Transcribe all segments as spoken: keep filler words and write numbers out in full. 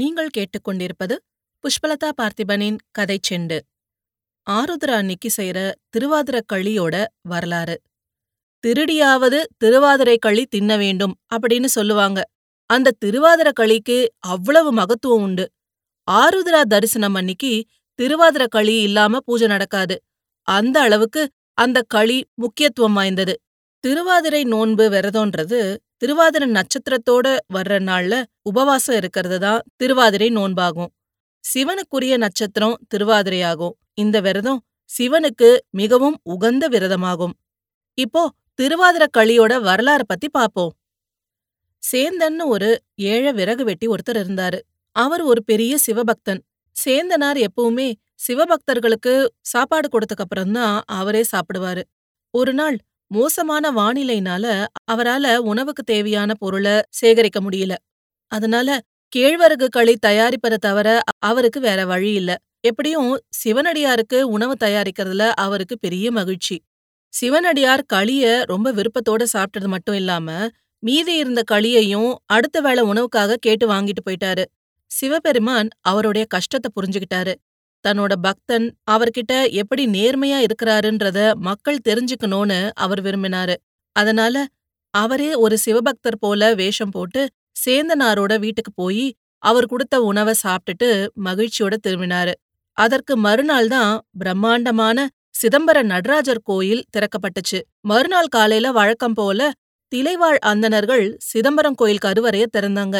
நீங்கள் கேட்டுக்கொண்டிருப்பது புஷ்பலதா பார்த்திபனின் கதை செண்டு. ஆருத்ரா அன்னிக்கு செய்யற திருவாதிரை களியோட வரலாறு. திருடியாவது திருவாதிரை களி தின்ன வேண்டும் அப்படின்னு சொல்லுவாங்க. அந்த திருவாதிரை களிக்கு அவ்வளவு மகத்துவம் உண்டு. ஆருத்ரா தரிசனம் அன்னிக்கு திருவாதிரை களி இல்லாம பூஜை நடக்காது. அந்த அளவுக்கு அந்த களி முக்கியத்துவம் வாய்ந்தது. திருவாதிரை நோன்பு விரதம்ன்றது திருவாதிரை நட்சத்திரத்தோட வர்ற நாள்ல உபவாசம் இருக்கிறது தான் திருவாதிரை நோன்பாகும். சிவனுக்குரிய நட்சத்திரம் திருவாதிரையாகும். இந்த விரதம் சிவனுக்கு மிகவும் உகந்த விரதமாகும். இப்போ திருவாதிரை களியோட வரலாறு பத்தி பாப்போம். சேந்தன்னு ஒரு ஏழை விறகு வெட்டி ஒருத்தர் இருந்தாரு. அவர் ஒரு பெரிய சிவபக்தன். சேந்தனார் எப்பவுமே சிவபக்தர்களுக்கு சாப்பாடு கொடுத்தக்கப்புறம்தான் அவரே சாப்பிடுவாரு. ஒரு நாள் மோசமான வானிலைனால அவரால உணவுக்கு தேவையான பொருளை சேகரிக்க முடியல. அதனால கேழ்வரகு களி தயாரிப்பதை தவிர அவருக்கு வேற வழி இல்ல. எப்படியும் சிவனடியாருக்கு உணவு தயாரிக்கிறதுல அவருக்கு பெரிய மகிழ்ச்சி. சிவனடியார் களிய ரொம்ப விருப்பத்தோட சாப்பிட்டது மட்டும் இல்லாம மீதி இருந்த களியையும் அடுத்த வேளை உணவுக்காக கேட்டு வாங்கிட்டு போயிட்டாரு. சிவபெருமான் அவருடைய கஷ்டத்தை புரிஞ்சுக்கிட்டாரு. தன்னோட பக்தன் அவர்கிட்ட எப்படி நேர்மையா இருக்கிறாருன்றத மக்கள் தெரிஞ்சுக்கணும்னு அவர் விரும்பினாரு. அதனால அவரே ஒரு சிவபக்தர் போல வேஷம் போட்டு சேந்தனாரோட வீட்டுக்கு போய் அவர் கொடுத்த உணவை சாப்பிட்டுட்டு மகிழ்ச்சியோட திரும்பினாரு. அதற்கு மறுநாள் தான் பிரம்மாண்டமான சிதம்பர நடராஜர் கோயில் திறக்கப்பட்டுச்சு. மறுநாள் காலையில வழக்கம் போல திலைவாழ் அந்தணர்கள் சிதம்பரம் கோயில் கருவறைய திறந்தாங்க.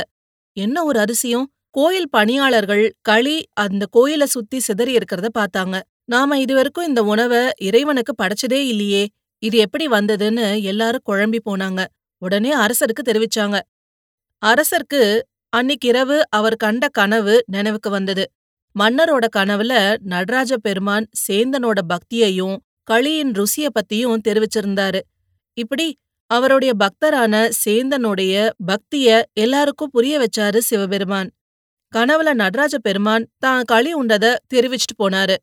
என்ன ஒரு அதிசயம்! கோயில் பணியாளர்கள் களி அந்த கோயில சுத்தி சிதறி இருக்கிறத பார்த்தாங்க. நாம இதுவரைக்கும் இந்த உணவை இறைவனுக்கு படைச்சதே இல்லையே, இது எப்படி வந்ததுன்னு எல்லாரும் குழம்பி போனாங்க. உடனே அரசருக்கு தெரிவிச்சாங்க. அரசருக்கு அன்னிக்கிரவு அவர் கண்ட கனவு நினைவுக்கு வந்தது. மன்னரோட கனவுல நடராஜ பெருமான் சேந்தனோட பக்தியையும் களியின் ருசிய பத்தியும் தெரிவிச்சிருந்தாரு. இப்படி அவருடைய பக்தரான சேந்தனுடைய பக்திய எல்லாருக்கும் புரிய வச்சாரு சிவபெருமான். கனவுல நடராஜ பெருமான் தான் களி உண்டத தெரிவிச்சுட்டு போனாரு.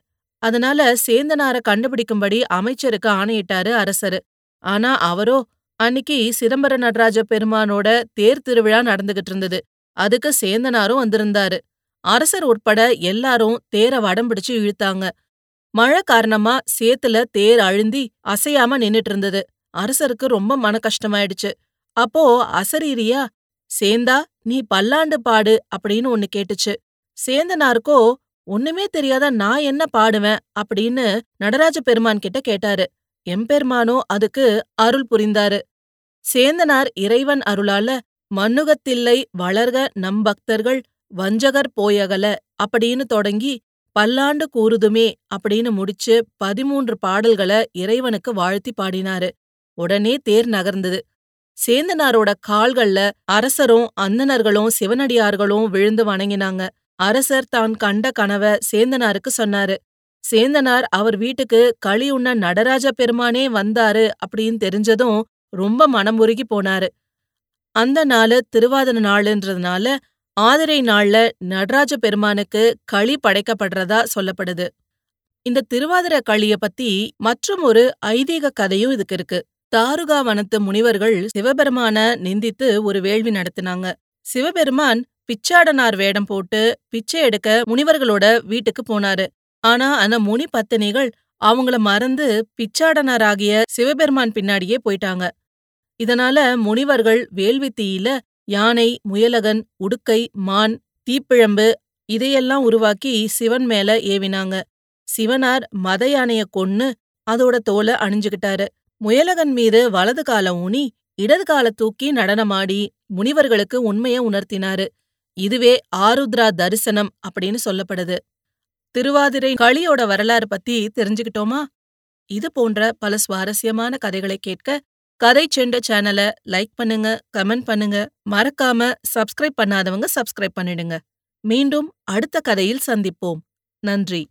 அதனால சேந்தனார கண்டுபிடிக்கும்படி அமைச்சருக்கு ஆணையிட்டாரு அரசரு. ஆனா அவரோ அன்னிக்கு சிதம்பர நடராஜ பெருமானோட தேர் திருவிழா நடந்துகிட்டு இருந்தது. அதுக்கு சேந்தனாரும் வந்திருந்தாரு. அரசர் உட்பட எல்லாரும் தேரை வடம் பிடிச்சு இழுத்தாங்க. மழை காரணமா சேத்துல தேர் அழுந்தி அசையாம நின்னுட்டு இருந்தது. அரசருக்கு ரொம்ப மன கஷ்டமாயிடுச்சு. அப்போ அசரீரியா "சேந்தா, நீ பல்லாண்டு பாடு" அப்படின்னு ஒன்னு கேட்டுச்சு. சேந்தனாருக்கோ ஒண்ணுமே தெரியாத "நான் என்ன பாடுவேன்" அப்படின்னு நடராஜ பெருமான் கிட்ட கேட்டாரு. எம்பெருமானோ அதுக்கு அருள் புரிந்தாரு. சேந்தனார் இறைவன் அருளால "மண்ணுகத்தில்லை வளர்க நம்பக்தர்கள் வஞ்சகர் போயகல" அப்படின்னு தொடங்கி "பல்லாண்டு கூறுதுமே" அப்படின்னு முடிச்சு பதிமூன்று பாடல்களை இறைவனுக்கு வாழ்த்தி பாடினாரு. உடனே தேர் நகர்ந்தது. சேந்தனாரோட கால்கள்ல அரசரும் அந்தணர்களும் சிவனடியார்களும் விழுந்து வணங்கினாங்க. அரசர் தான் கண்ட கனவை சேந்தனாருக்கு சொன்னாரு. சேந்தனார் அவர் வீட்டுக்கு களி உண்ண நடராஜ பெருமானே வந்தாரு அப்படின்னு தெரிஞ்சதும் ரொம்ப மனமுருகி போனாரு. அந்த நாள் திருவாதிரை நாளுன்றதுனால ஆதிரை நாள்ல நடராஜ பெருமானுக்கு களி படைக்கப்படுறதா சொல்லப்படுது. இந்த திருவாதிரை களிய பத்தி மற்றும் ஒரு ஐதீக கதையும் இதுக்கு இருக்கு. தாருகா வனத்து முனிவர்கள் சிவபெருமான நிந்தித்து ஒரு வேள்வி நடத்தினாங்க. சிவபெருமான் பிச்சாடனார் வேடம் போட்டு பிச்சை எடுக்க முனிவர்களோட வீட்டுக்கு போனாரு. ஆனா அந்த முனி பத்தினிகள் அவங்கள மறந்து பிச்சாடனாராகிய சிவபெருமான் பின்னாடியே போயிட்டாங்க. இதனால முனிவர்கள் வேள்வி தீயில யானை, முயலகன், உடுக்கை, மான், தீப்பிழம்பு இதையெல்லாம் உருவாக்கி சிவன் மேல ஏவினாங்க. சிவனார் மத யானைய கொன்னு அதோட தோலை அணிஞ்சுக்கிட்டாரு. முயலகன் மீது வலது கால ஊனி இடது கால தூக்கி நடனமாடி முனிவர்களுக்கு உண்மைய உணர்த்தினாரு. இதுவே ஆருத்ரா தரிசனம் அப்படின்னு சொல்லப்படுது. திருவாதிரை களியோட வரலாறு பத்தி தெரிஞ்சுக்கிட்டோமா? இது போன்ற பல சுவாரஸ்யமான கதைகளை கேட்க கதை செண்டு சேனலை லைக் பண்ணுங்க, கமெண்ட் பண்ணுங்க. மறக்காம சப்ஸ்கிரைப் பண்ணாதவங்க சப்ஸ்கிரைப் பண்ணிடுங்க. மீண்டும் அடுத்த கதையில் சந்திப்போம். நன்றி.